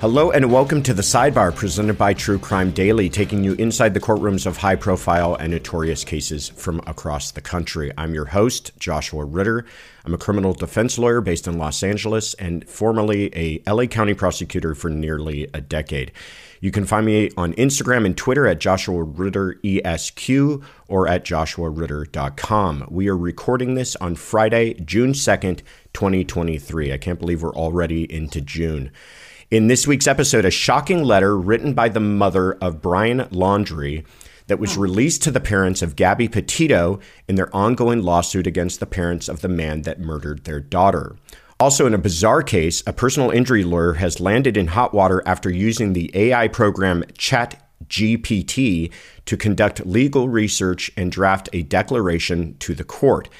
Hello and welcome to The Sidebar, presented by True Crime Daily, taking you inside the courtrooms of high-profile and notorious cases from across the country. I'm your host, Joshua Ritter. I'm a criminal defense lawyer based in Los Angeles and formerly a LA County prosecutor for nearly a decade. You can find me on Instagram and Twitter at Joshua Ritter ESQ or at joshuaritter.com. We are recording this on Friday, June 2nd, 2023. I can't believe we're already into June. In this week's episode, a shocking letter written by the mother of Brian Laundrie that was released to the parents of Gabby Petito in their ongoing lawsuit against the parents of the man that murdered their daughter. Also, in a bizarre case, a personal injury lawyer has landed in hot water after using the AI program ChatGPT to conduct legal research and draft a declaration to the court.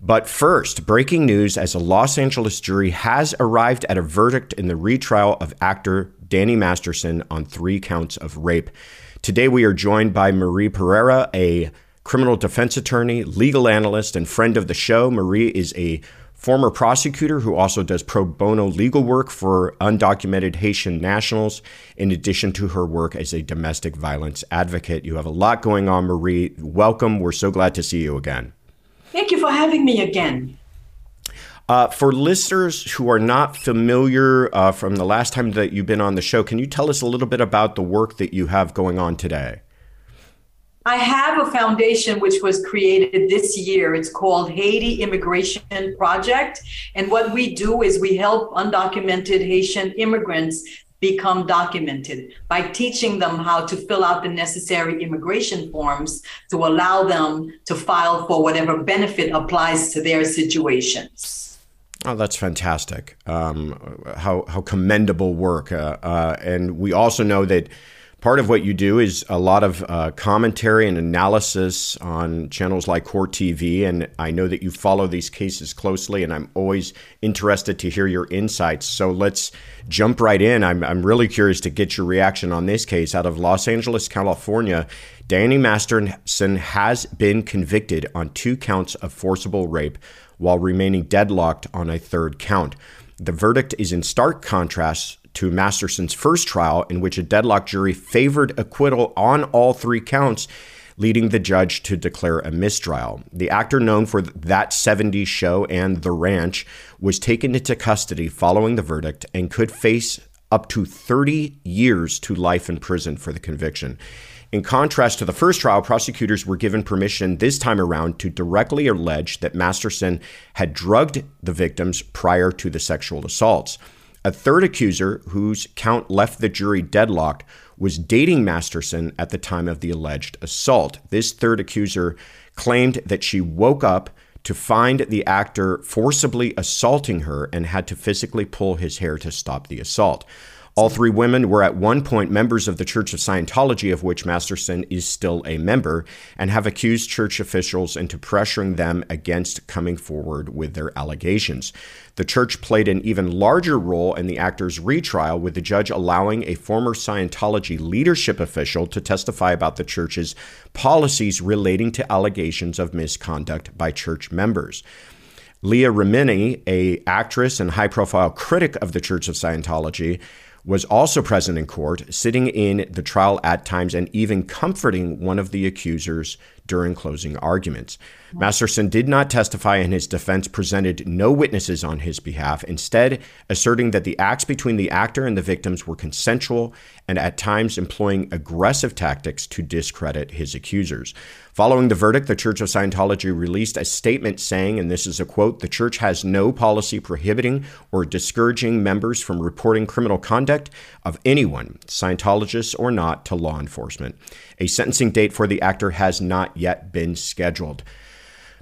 But first, breaking news as a Los Angeles jury has arrived at a verdict in the retrial of actor Danny Masterson on 3 counts of rape. Today, we are joined by Marie Pereira, a criminal defense attorney, legal analyst, and friend of the show. Marie is a former prosecutor who also does pro bono legal work for undocumented Haitian nationals, in addition to her work as a domestic violence advocate. You have a lot going on, Marie. Welcome. We're so glad to see you again. Thank you for having me again. For listeners who are not familiar from the last time that you've been on the show, can you tell us a little bit about the work that you have going on today? I have a foundation which was created this year. It's called Haiti Immigration Project. And what we do is we help undocumented Haitian immigrants become documented by teaching them how to fill out the necessary immigration forms to allow them to file for whatever benefit applies to their situations. Oh, that's fantastic. How commendable work. And we also know that part of what you do is a lot of commentary and analysis on channels like Core TV, and I know that you follow these cases closely, and I'm always interested to hear your insights. So let's jump right in. I'm really curious to get your reaction on this case. Out of Los Angeles, California, Danny Masterson has been convicted on 2 counts of forcible rape while remaining deadlocked on a 3rd count. The verdict is in stark contrast to Masterson's first trial, in which a deadlocked jury favored acquittal on all 3 counts, leading the judge to declare a mistrial. The actor, known for That 70s Show and The Ranch, was taken into custody following the verdict and could face up to 30 years to life in prison for the conviction. In contrast to the first trial, prosecutors were given permission this time around to directly allege that Masterson had drugged the victims prior to the sexual assaults. A 3rd accuser, whose count left the jury deadlocked, was dating Masterson at the time of the alleged assault. This 3rd accuser claimed that she woke up to find the actor forcibly assaulting her and had to physically pull his hair to stop the assault. All 3 women were at one point members of the Church of Scientology, of which Masterson is still a member, and have accused church officials into pressuring them against coming forward with their allegations. The church played an even larger role in the actor's retrial, with the judge allowing a former Scientology leadership official to testify about the church's policies relating to allegations of misconduct by church members. Leah Remini, an actress and high-profile critic of the Church of Scientology, was also present in court, sitting in the trial at times and even comforting one of the accusers during closing arguments. Masterson did not testify, and his defense presented no witnesses on his behalf, instead asserting that the acts between the actor and the victims were consensual and at times employing aggressive tactics to discredit his accusers. Following the verdict, the Church of Scientology released a statement saying, and this is a quote, "The church has no policy prohibiting or discouraging members from reporting criminal conduct of anyone, Scientologists or not, to law enforcement. A sentencing date for the actor has not yet been scheduled."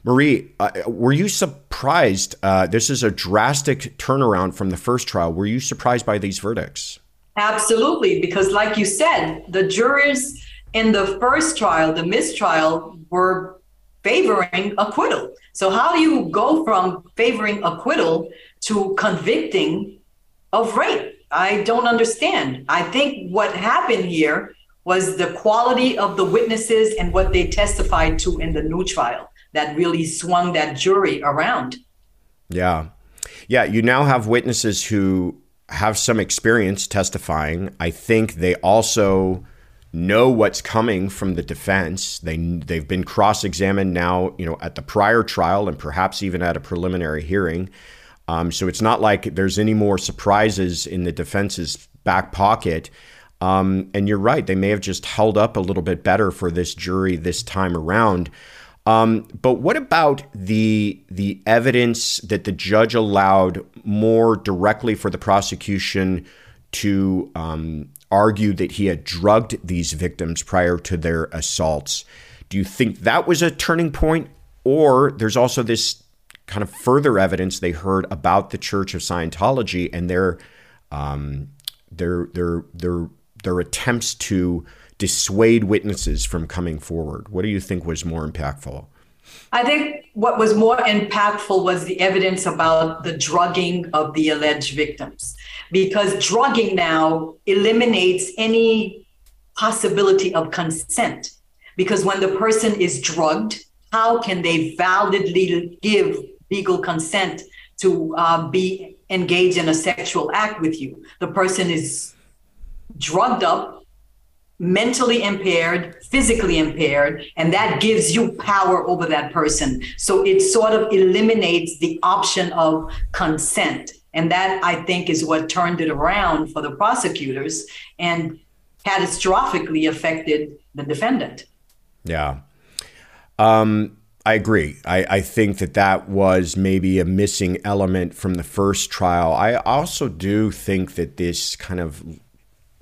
Marie, were you surprised? This is a drastic turnaround from the first trial. Were you surprised by these verdicts? Absolutely, because like you said, the jurors in the first trial, the mistrial, were favoring acquittal. So how do you go from favoring acquittal to convicting of rape? I don't understand. I think what happened here was the quality of the witnesses and what they testified to in the new trial that really swung that jury around. Yeah. You now have witnesses who have some experience testifying. I think they also know what's coming from the defense. They've been cross-examined now, you know, at the prior trial and perhaps even at a preliminary hearing. So it's not like there's any more surprises in the defense's back pocket. And you're right, they may have just held up a little bit better for this jury this time around. But what about the evidence that the judge allowed more directly for the prosecution to argue that he had drugged these victims prior to their assaults? Do you think that was a turning point? Or there's also this kind of further evidence they heard about the Church of Scientology and their attempts to dissuade witnesses from coming forward. What do you think was more impactful? I think what was more impactful was the evidence about the drugging of the alleged victims, because drugging now eliminates any possibility of consent. Because when the person is drugged, how can they validly give legal consent to be engaged in a sexual act with you? The person is drugged up, mentally impaired, physically impaired, and that gives you power over that person. So it sort of eliminates the option of consent. And that, I think, is what turned it around for the prosecutors and catastrophically affected the defendant. Yeah. I agree. I think that was maybe a missing element from the first trial. I also do think that this kind of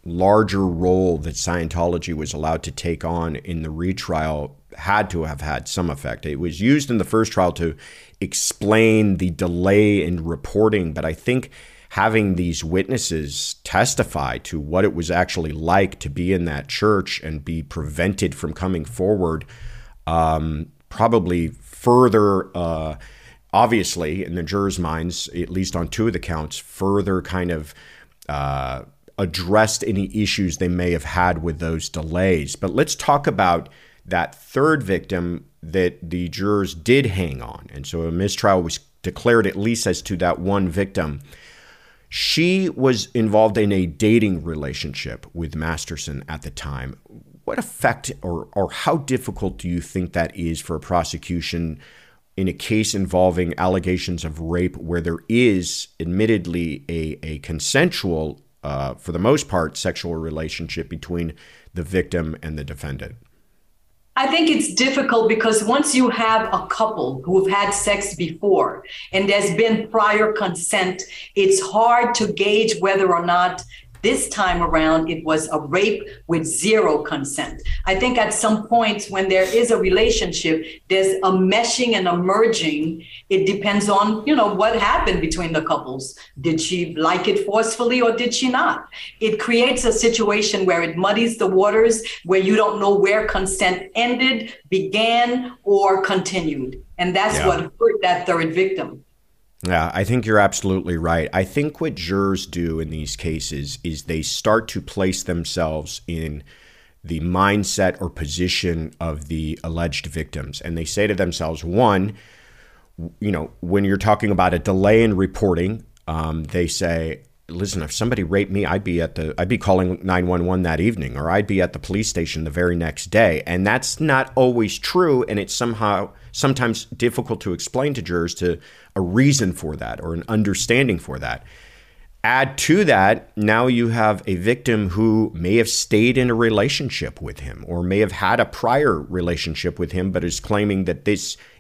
larger role that Scientology was allowed to take on in the retrial had to have had some effect. It was used in the first trial to explain the delay in reporting, but I think having these witnesses testify to what it was actually like to be in that church and be prevented from coming forward probably further, obviously, in the jurors' minds, at least on two of the counts, further kind of addressed any issues they may have had with those delays. But let's talk about that third victim that the jurors did hang on. And so a mistrial was declared, at least as to that one victim. She was involved in a dating relationship with Masterson at the time. What effect or how difficult do you think that is for a prosecution in a case involving allegations of rape where there is admittedly a consensual, for the most part, sexual relationship between the victim and the defendant? I think it's difficult because once you have a couple who've had sex before and there's been prior consent, it's hard to gauge whether or not this time around it was a rape with zero consent. I think at some points when there is a relationship, there's a meshing and a merging. It depends on, you know, what happened between the couples. Did she like it forcefully or did she not? It creates a situation where it muddies the waters, where you don't know where consent ended, began, or continued. And that's what hurt that third victim. Yeah, I think you're absolutely right. I think what jurors do in these cases is they start to place themselves in the mindset or position of the alleged victims. And they say to themselves, one, you know, when you're talking about a delay in reporting, they say, listen, if somebody raped me, I'd be calling 911 that evening, or I'd be at the police station the very next day. And that's not always true. And it's sometimes difficult to explain to jurors to a reason for that or an understanding for that. Add to that, now you have a victim who may have stayed in a relationship with him or may have had a prior relationship with him, but is claiming that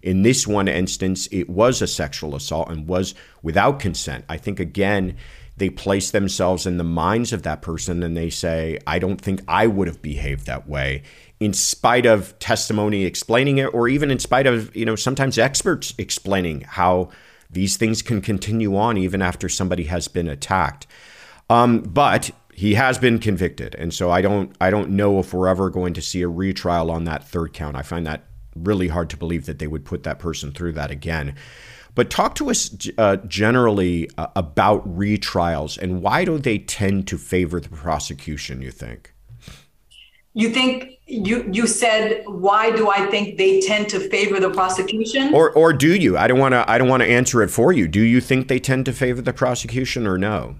in this one instance, it was a sexual assault and was without consent. I think, again, they place themselves in the minds of that person and they say, I don't think I would have behaved that way, in spite of testimony explaining it, or even in spite of, you know, sometimes experts explaining how these things can continue on even after somebody has been attacked. But he has been convicted. And so I don't know if we're ever going to see a retrial on that third count. I find that really hard to believe that they would put that person through that again. But talk to us generally about retrials, and why do they tend to favor the prosecution, you think? You think you said, why do I think they tend to favor the prosecution? Or do you? I don't want to answer it for you. Do you think they tend to favor the prosecution or no?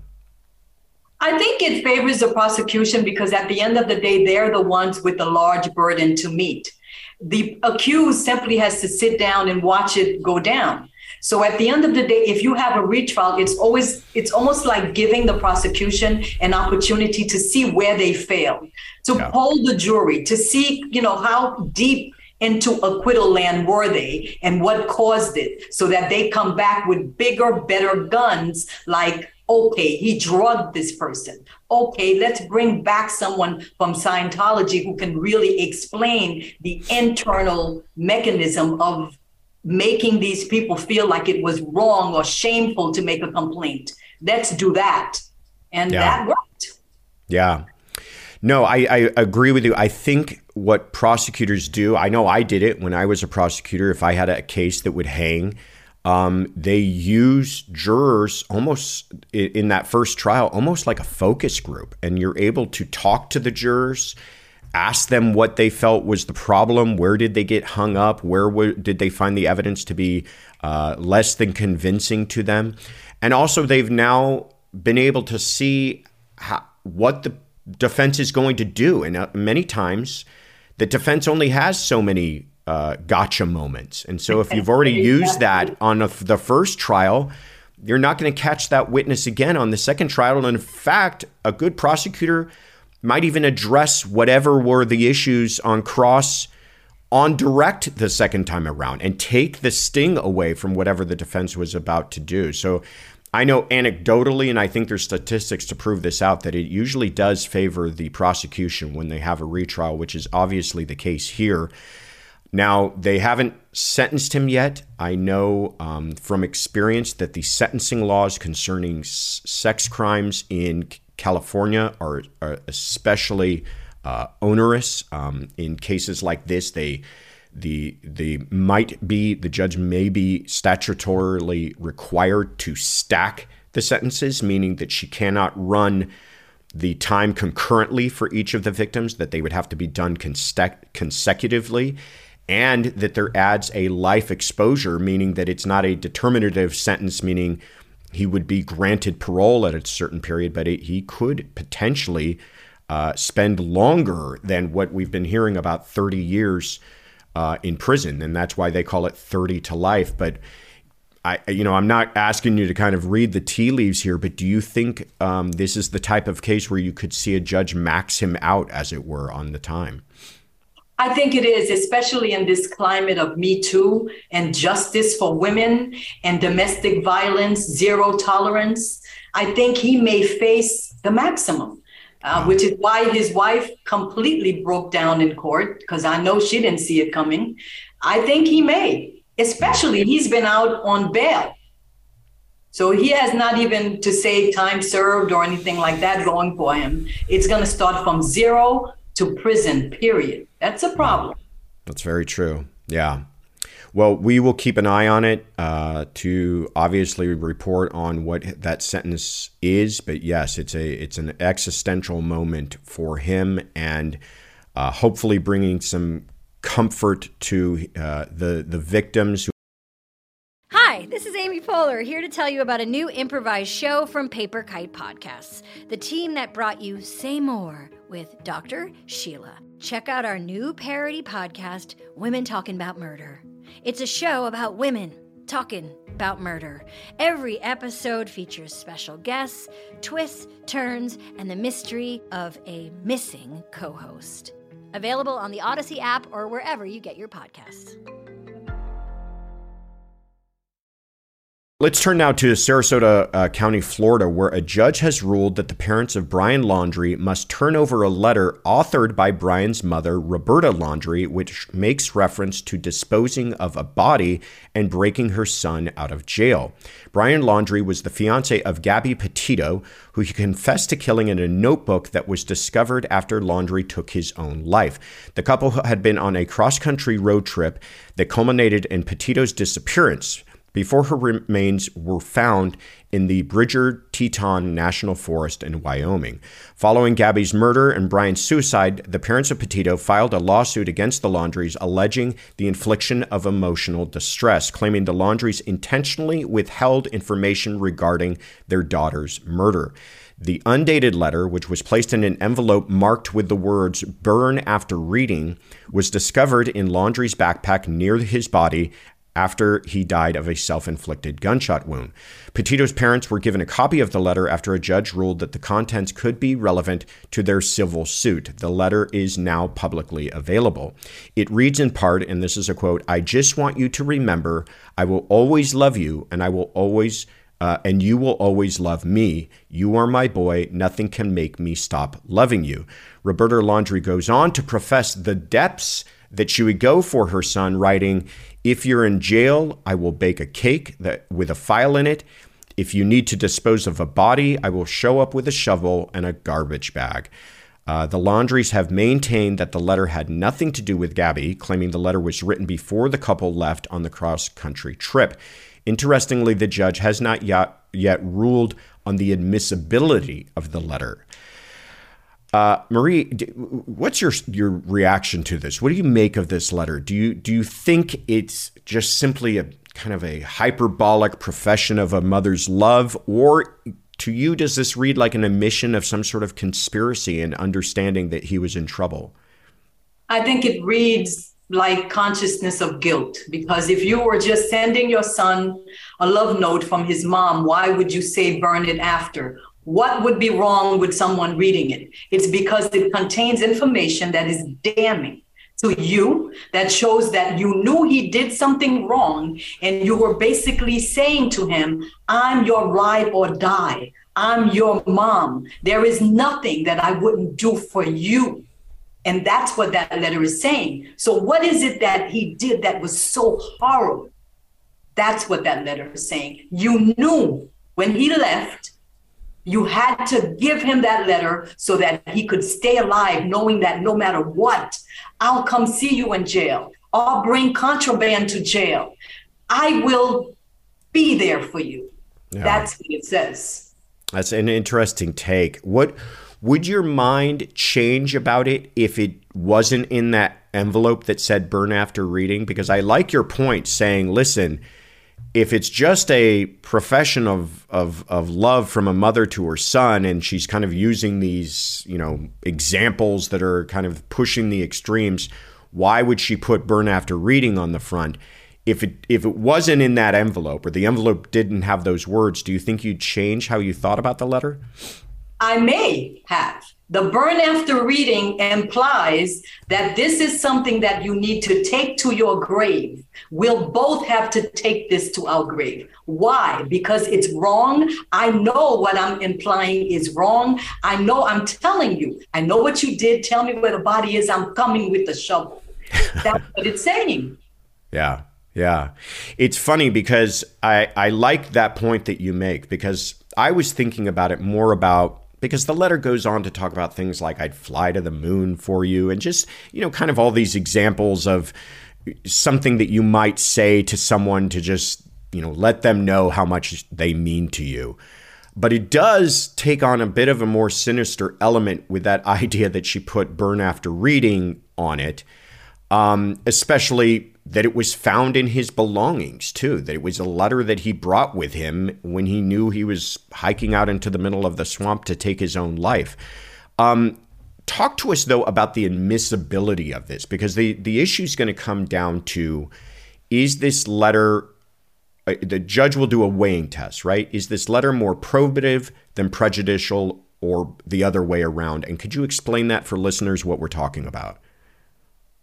I think it favors the prosecution because at the end of the day, they're the ones with the large burden to meet. The accused simply has to sit down and watch it go down. So at the end of the day, if you have a retrial, it's almost like giving the prosecution an opportunity to see where they failed, to poll the jury, to see, you know, how deep into acquittal land were they and what caused it, so that they come back with bigger, better guns like, okay, he drugged this person. Okay, let's bring back someone from Scientology who can really explain the internal mechanism of making these people feel like it was wrong or shameful to make a complaint. Let's do that. And that worked. Yeah. No, I agree with you. I think what prosecutors do, I know I did it when I was a prosecutor, if I had a case that would hang, they use jurors almost in that first trial, almost like a focus group. And you're able to talk to the jurors, ask them what they felt was the problem. Where did they get hung up? Where did they find the evidence to be less than convincing to them? And also they've now been able to see what the defense is going to do. And many times the defense only has so many gotcha moments. And so if you've already used that on the first trial, you're not going to catch that witness again on the second trial. And in fact, a good prosecutor might even address whatever were the issues on cross on direct the second time around and take the sting away from whatever the defense was about to do. So I know anecdotally, and I think there's statistics to prove this out, that it usually does favor the prosecution when they have a retrial, which is obviously the case here. Now, they haven't sentenced him yet. I know from experience that the sentencing laws concerning sex crimes in California are especially onerous. In cases like this, the judge may be statutorily required to stack the sentences, meaning that she cannot run the time concurrently for each of the victims, that they would have to be done consecutively. And that there adds a life exposure, meaning that it's not a determinative sentence, meaning he would be granted parole at a certain period, but he could potentially spend longer than what we've been hearing about, 30 years in prison. And that's why they call it 30 to life. But I'm not asking you to kind of read the tea leaves here, but do you think this is the type of case where you could see a judge max him out, as it were, on the time? I think it is, especially in this climate of Me Too and justice for women and domestic violence, zero tolerance. I think he may face the maximum, which is why his wife completely broke down in court, because I know she didn't see it coming. I think he may, especially he's been out on bail. So he has not even to say time served or anything like that going for him. It's going to start from zero to prison, period. That's a problem. That's very true. Yeah. Well, we will keep an eye on it to obviously report on what that sentence is. But yes, it's an existential moment for him, and hopefully bringing some comfort to the victims. Hi, this is Amy Poehler here to tell you about a new improvised show from Paper Kite Podcasts, the team that brought you Say More with Dr. Sheila. Check out our new parody podcast, Women Talking About Murder. It's a show about women talking about murder. Every episode features special guests, twists, turns, and the mystery of a missing co-host. Available on the Odyssey app or wherever you get your podcasts. Let's turn now to Sarasota County, Florida, where a judge has ruled that the parents of Brian Laundrie must turn over a letter authored by Brian's mother, Roberta Laundrie, which makes reference to disposing of a body and breaking her son out of jail. Brian Laundrie was the fiancé of Gabby Petito, who he confessed to killing in a notebook that was discovered after Laundrie took his own life. The couple had been on a cross-country road trip that culminated in Petito's disappearance, before her remains were found in the Bridger-Teton National Forest in Wyoming. Following Gabby's murder and Brian's suicide, the parents of Petito filed a lawsuit against the Laundries alleging the infliction of emotional distress, claiming the Laundries intentionally withheld information regarding their daughter's murder. The undated letter, which was placed in an envelope marked with the words "burn after reading," was discovered in Laundrie's backpack near his body after he died of a self-inflicted gunshot wound. Petito's parents were given a copy of the letter after a judge ruled that the contents could be relevant to their civil suit. The letter is now publicly available. It reads in part, and this is a quote, "I just want you to remember, I will always love you, and I will always and you will always love me. You are my boy. Nothing can make me stop loving you." Roberta Laundrie goes on to profess the depths that she would go for her son, writing, "If you're in jail, I will bake a cake with a file in it. If you need to dispose of a body, I will show up with a shovel and a garbage bag." The Laundries have maintained that the letter had nothing to do with Gabby, claiming the letter was written before the couple left on the cross-country trip. Interestingly, the judge has not yet ruled on the admissibility of the letter. Marie, what's your reaction to this? What do you make of this letter? Do you think it's just simply a kind of a hyperbolic profession of a mother's love, or to you does this read like an admission of some sort of conspiracy and understanding that he was in trouble? I think it reads like consciousness of guilt, because if you were just sending your son a love note from his mom, why would you say burn it after? What would be wrong with someone reading it? It's because it contains information that is damning to you, that shows that you knew he did something wrong, and you were basically saying to him, I'm your ride or die. I'm your mom. There is nothing that I wouldn't do for you. And that's what that letter is saying. So what is it that he did that was so horrible? That's what that letter is saying. You knew when he left, you had to give him that letter so that he could stay alive, knowing that no matter what, I'll come see you in jail. I'll bring contraband to jail. I will be there for you. Yeah. That's what it says. That's an interesting take. What would your mind change about it if it wasn't in that envelope that said burn after reading? Because I like your point saying, listen, if it's just a profession of love from a mother to her son, and she's kind of using these, examples that are kind of pushing the extremes, why would she put burn after reading on the front? If it wasn't in that envelope, or the envelope didn't have those words, do you think you'd change how you thought about the letter? I may have. The burn after reading implies that this is something that you need to take to your grave. We'll both have to take this to our grave. Why? Because it's wrong. I know what I'm implying is wrong. I know I'm telling you. I know what you did. Tell me where the body is. I'm coming with the shovel. That's what it's saying. Yeah. It's funny because I like that point that you make, because I was thinking about it more about, because the letter goes on to talk about things like I'd fly to the moon for you and just, kind of all these examples of something that you might say to someone to just, let them know how much they mean to you. But it does take on a bit of a more sinister element with that idea that she put burn after reading on it, especially that it was found in his belongings, too, that it was a letter that he brought with him when he knew he was hiking out into the middle of the swamp to take his own life. Talk to us, though, about the admissibility of this, because the issue is going to come down to, is this letter, the judge will do a weighing test, right? Is this letter more probative than prejudicial or the other way around? And could you explain that for listeners, what we're talking about?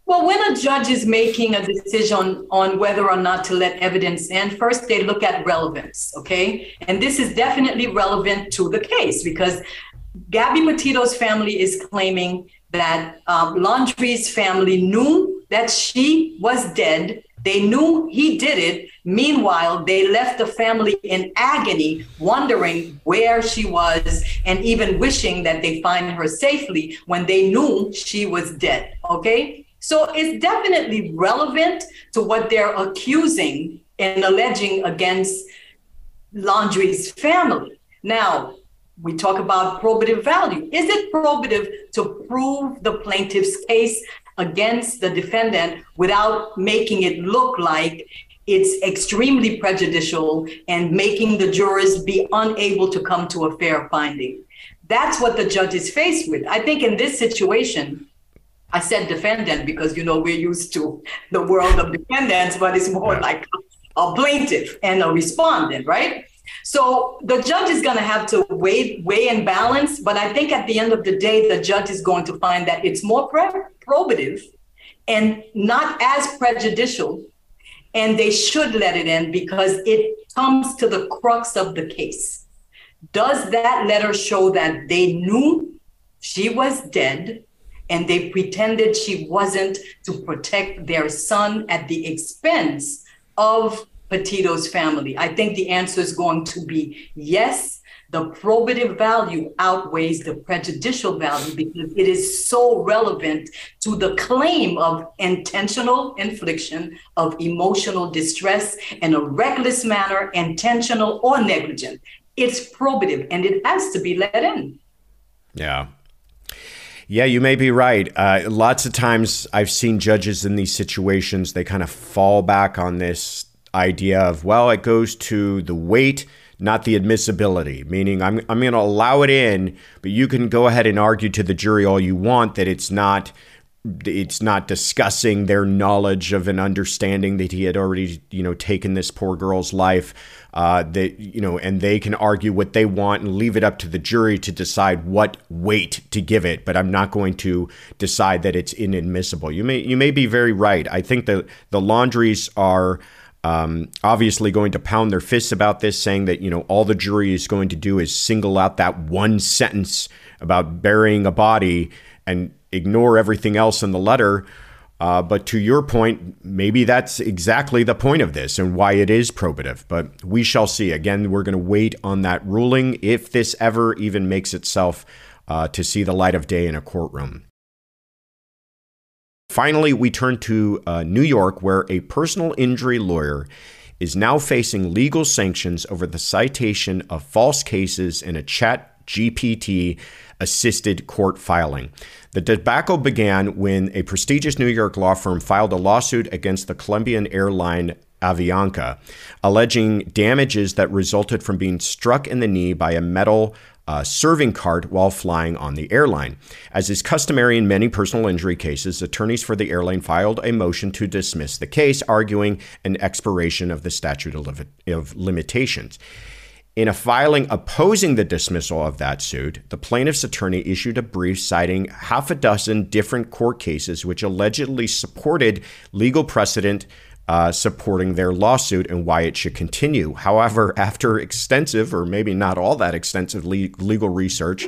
Well, when a judge is making a decision on whether or not to let evidence in, first they look at relevance, okay? And this is definitely relevant to the case, because Gabby Petito's family is claiming that Laundrie's family knew that she was dead. They knew he did it. Meanwhile, they left the family in agony, wondering where she was and even wishing that they find her safely when they knew she was dead, okay? So it's definitely relevant to what they're accusing and alleging against Laundrie's family. Now, we talk about probative value. Is it probative to prove the plaintiff's case against the defendant without making it look like it's extremely prejudicial and making the jurors be unable to come to a fair finding? That's what the judge is faced with. I think in this situation, I said defendant because, you know, we're used to the world of defendants, but it's more like a plaintiff and a respondent, right? So the judge is going to have to weigh and balance. But I think at the end of the day, the judge is going to find that it's more probative and not as prejudicial. And they should let it in because it comes to the crux of the case. Does that letter show that they knew she was dead and they pretended she wasn't to protect their son at the expense of Petito's family? I think the answer is going to be yes. The probative value outweighs the prejudicial value because it is so relevant to the claim of intentional infliction of emotional distress in a reckless manner, intentional or negligent. It's probative and it has to be let in. Yeah. Yeah, you may be right. Lots of times I've seen judges in these situations, they kind of fall back on this idea of, well, it goes to the weight, not the admissibility, meaning I'm going to allow it in, but you can go ahead and argue to the jury all you want that it's not discussing their knowledge of an understanding that he had already, you know, taken this poor girl's life, that, you know, and they can argue what they want and leave it up to the jury to decide what weight to give it. But I'm not going to decide that it's inadmissible. You may be very right. I think the Laundries are obviously going to pound their fists about this, saying that, you know, all the jury is going to do is single out that one sentence about burying a body and ignore everything else in the letter. But to your point, maybe that's exactly the point of this and why it is probative. But we shall see. Again, we're going to wait on that ruling if this ever even makes itself to see the light of day in a courtroom. Finally, we turn to New York, where a personal injury lawyer is now facing legal sanctions over the citation of false cases in a ChatGPT-assisted court filing. The debacle began when a prestigious New York law firm filed a lawsuit against the Colombian airline Avianca, alleging damages that resulted from being struck in the knee by a metal serving cart while flying on the airline. As is customary in many personal injury cases, attorneys for the airline filed a motion to dismiss the case, arguing an expiration of the statute of limitations. In a filing opposing the dismissal of that suit, the plaintiff's attorney issued a brief citing half a dozen different court cases which allegedly supported legal precedent supporting their lawsuit and why it should continue. However, after extensive, or maybe not all that extensive, legal research,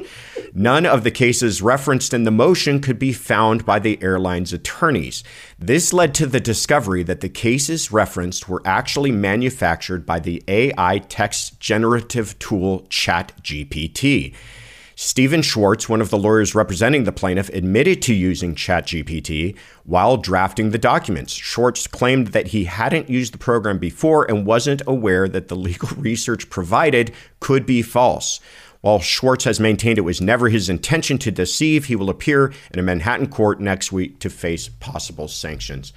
none of the cases referenced in the motion could be found by the airline's attorneys. This led to the discovery that the cases referenced were actually manufactured by the AI text generative tool ChatGPT. Stephen Schwartz, one of the lawyers representing the plaintiff, admitted to using ChatGPT while drafting the documents. Schwartz claimed that he hadn't used the program before and wasn't aware that the legal research provided could be false. While Schwartz has maintained it was never his intention to deceive, he will appear in a Manhattan court next week to face possible sanctions.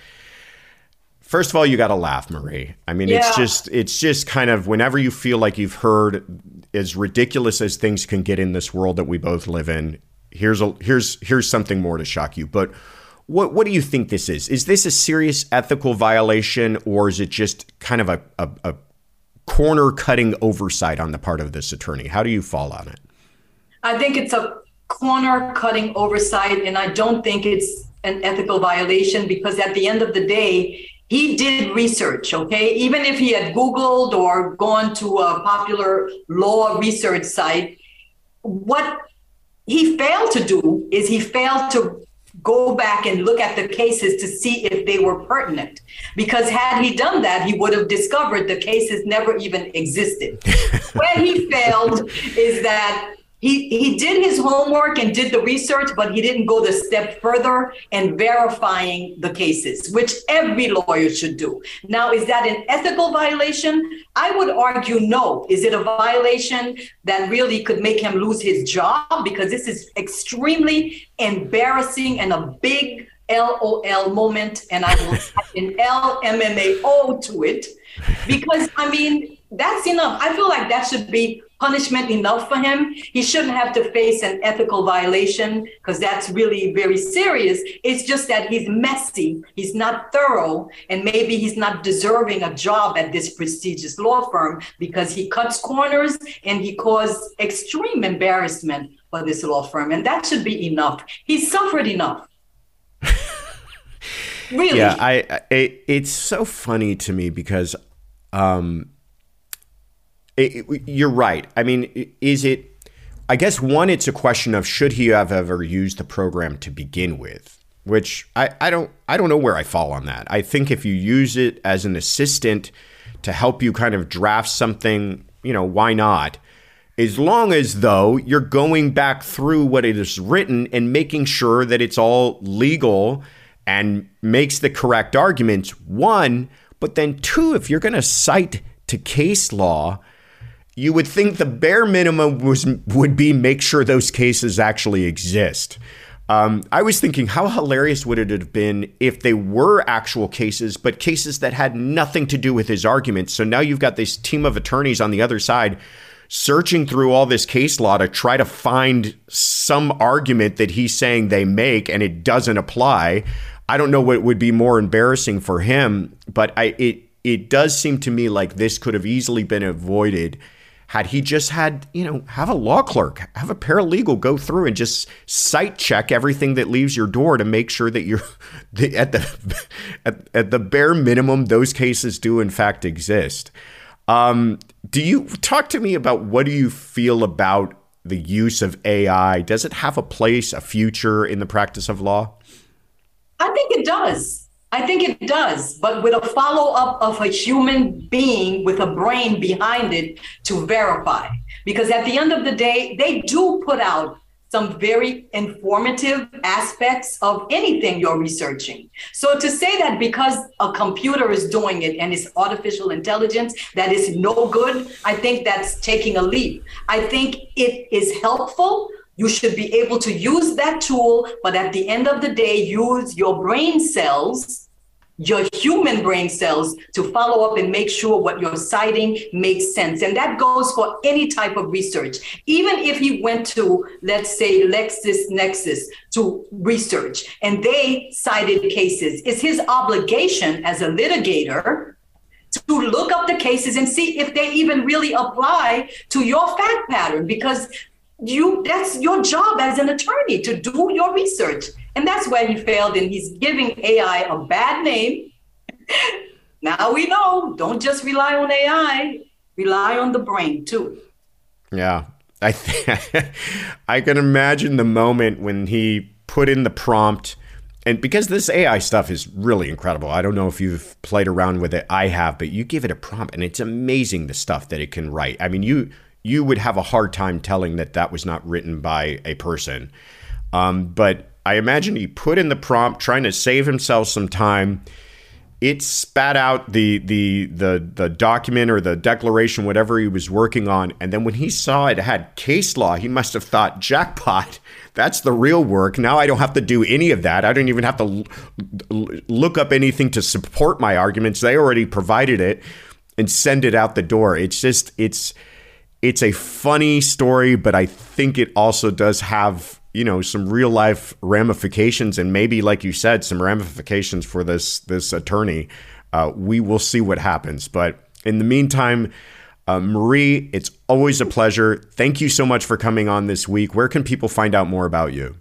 First of all, you got to laugh, Marie. I mean, it's just kind of whenever you feel like you've heard as ridiculous as things can get in this world that we both live in, here's something more to shock you. But what do you think this is? Is this a serious ethical violation, or is it just kind of a corner-cutting oversight on the part of this attorney? How do you fall on it? I think it's a corner-cutting oversight, and I don't think it's an ethical violation because at the end of the day, he did research, okay? Even if he had Googled or gone to a popular law research site, what he failed to do is he failed to go back and look at the cases to see if they were pertinent. Because had he done that, he would have discovered the cases never even existed. Where he failed is that he did his homework and did the research, but he didn't go the step further in verifying the cases, which every lawyer should do. Now, is that an ethical violation? I would argue no. Is it a violation that really could make him lose his job? Because this is extremely embarrassing and a big LOL moment, and I will add an LMMAO to it, because, I mean, that's enough. I feel like that should be punishment enough for him. He shouldn't have to face an ethical violation because that's really very serious. It's just that he's messy. He's not thorough. And maybe he's not deserving a job at this prestigious law firm because he cuts corners and he caused extreme embarrassment for this law firm. And that should be enough. He's suffered enough. Really? Yeah, it's so funny to me because you're right. I mean, I guess one, it's a question of should he have ever used the program to begin with, which I don't know where I fall on that. I think if you use it as an assistant to help you kind of draft something, why not? As long as, though, you're going back through what it is written and making sure that it's all legal and makes the correct arguments, one, but then two, if you're going to cite to case law, you would think the bare minimum would be make sure those cases actually exist. I was thinking, how hilarious would it have been if they were actual cases, but cases that had nothing to do with his arguments? So now you've got this team of attorneys on the other side searching through all this case law to try to find some argument that he's saying they make and it doesn't apply. I don't know what would be more embarrassing for him, but it does seem to me like this could have easily been avoided had he just had, have a law clerk, have a paralegal go through and just site check everything that leaves your door to make sure that you're at the bare minimum, those cases do in fact exist. Do you talk to me about what do you feel about the use of AI? Does it have a place, a future in the practice of law? I think it does. But with a follow-up of a human being with a brain behind it to verify. Because at the end of the day, they do put out some very informative aspects of anything you're researching. So to say that because a computer is doing it and it's artificial intelligence, that is no good, I think that's taking a leap. I think it is helpful. You should be able to use that tool, but at the end of the day, use your brain cells, your human brain cells, to follow up and make sure what you're citing makes sense. And that goes for any type of research. Even if you went to, let's say, LexisNexis to research, and they cited cases, it's his obligation as a litigator to look up the cases and see if they even really apply to your fact pattern, because that's your job as an attorney to do your research. And that's where he failed. And he's giving AI a bad name. Now we know, don't just rely on AI, rely on the brain too. Yeah, I can imagine the moment when he put in the prompt. And because this AI stuff is really incredible, I don't know if you've played around with it. I have, but you give it a prompt and it's amazing the stuff that it can write. I mean, you would have a hard time telling that was not written by a person. But I imagine he put in the prompt, trying to save himself some time. It spat out the document or the declaration, whatever he was working on. And then when he saw it had case law, he must have thought, jackpot, that's the real work. Now I don't have to do any of that. I don't even have to look up anything to support my arguments. They already provided it and send it out the door. It's a funny story, but I think it also does have, some real life ramifications and maybe, like you said, some ramifications for this attorney. We will see what happens. But in the meantime, Marie, it's always a pleasure. Thank you so much for coming on this week. Where can people find out more about you?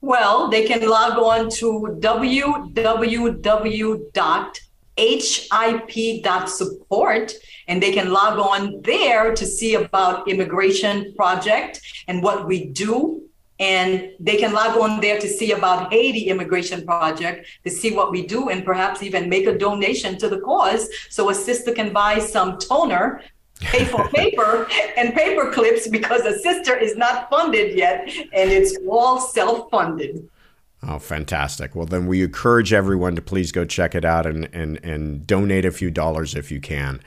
Well, they can log on to www.hip.support, and they can log on there to see about Immigration Project and what we do. And they can log on there to see about Haiti Immigration Project, to see what we do, and perhaps even make a donation to the cause so a sister can buy some toner, pay for paper and paper clips, because a sister is not funded yet and it's all self-funded. Oh, fantastic. Well, then we encourage everyone to please go check it out and donate a few dollars if you can.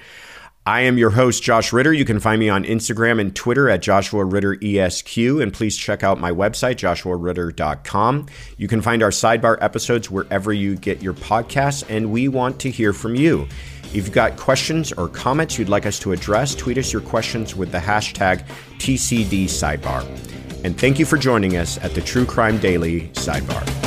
I am your host, Josh Ritter. You can find me on Instagram and Twitter at Joshua Ritter ESQ. And please check out my website, joshuaritter.com. You can find our Sidebar episodes wherever you get your podcasts, and we want to hear from you. If you've got questions or comments you'd like us to address, tweet us your questions with the hashtag TCD Sidebar. And thank you for joining us at the True Crime Daily Sidebar.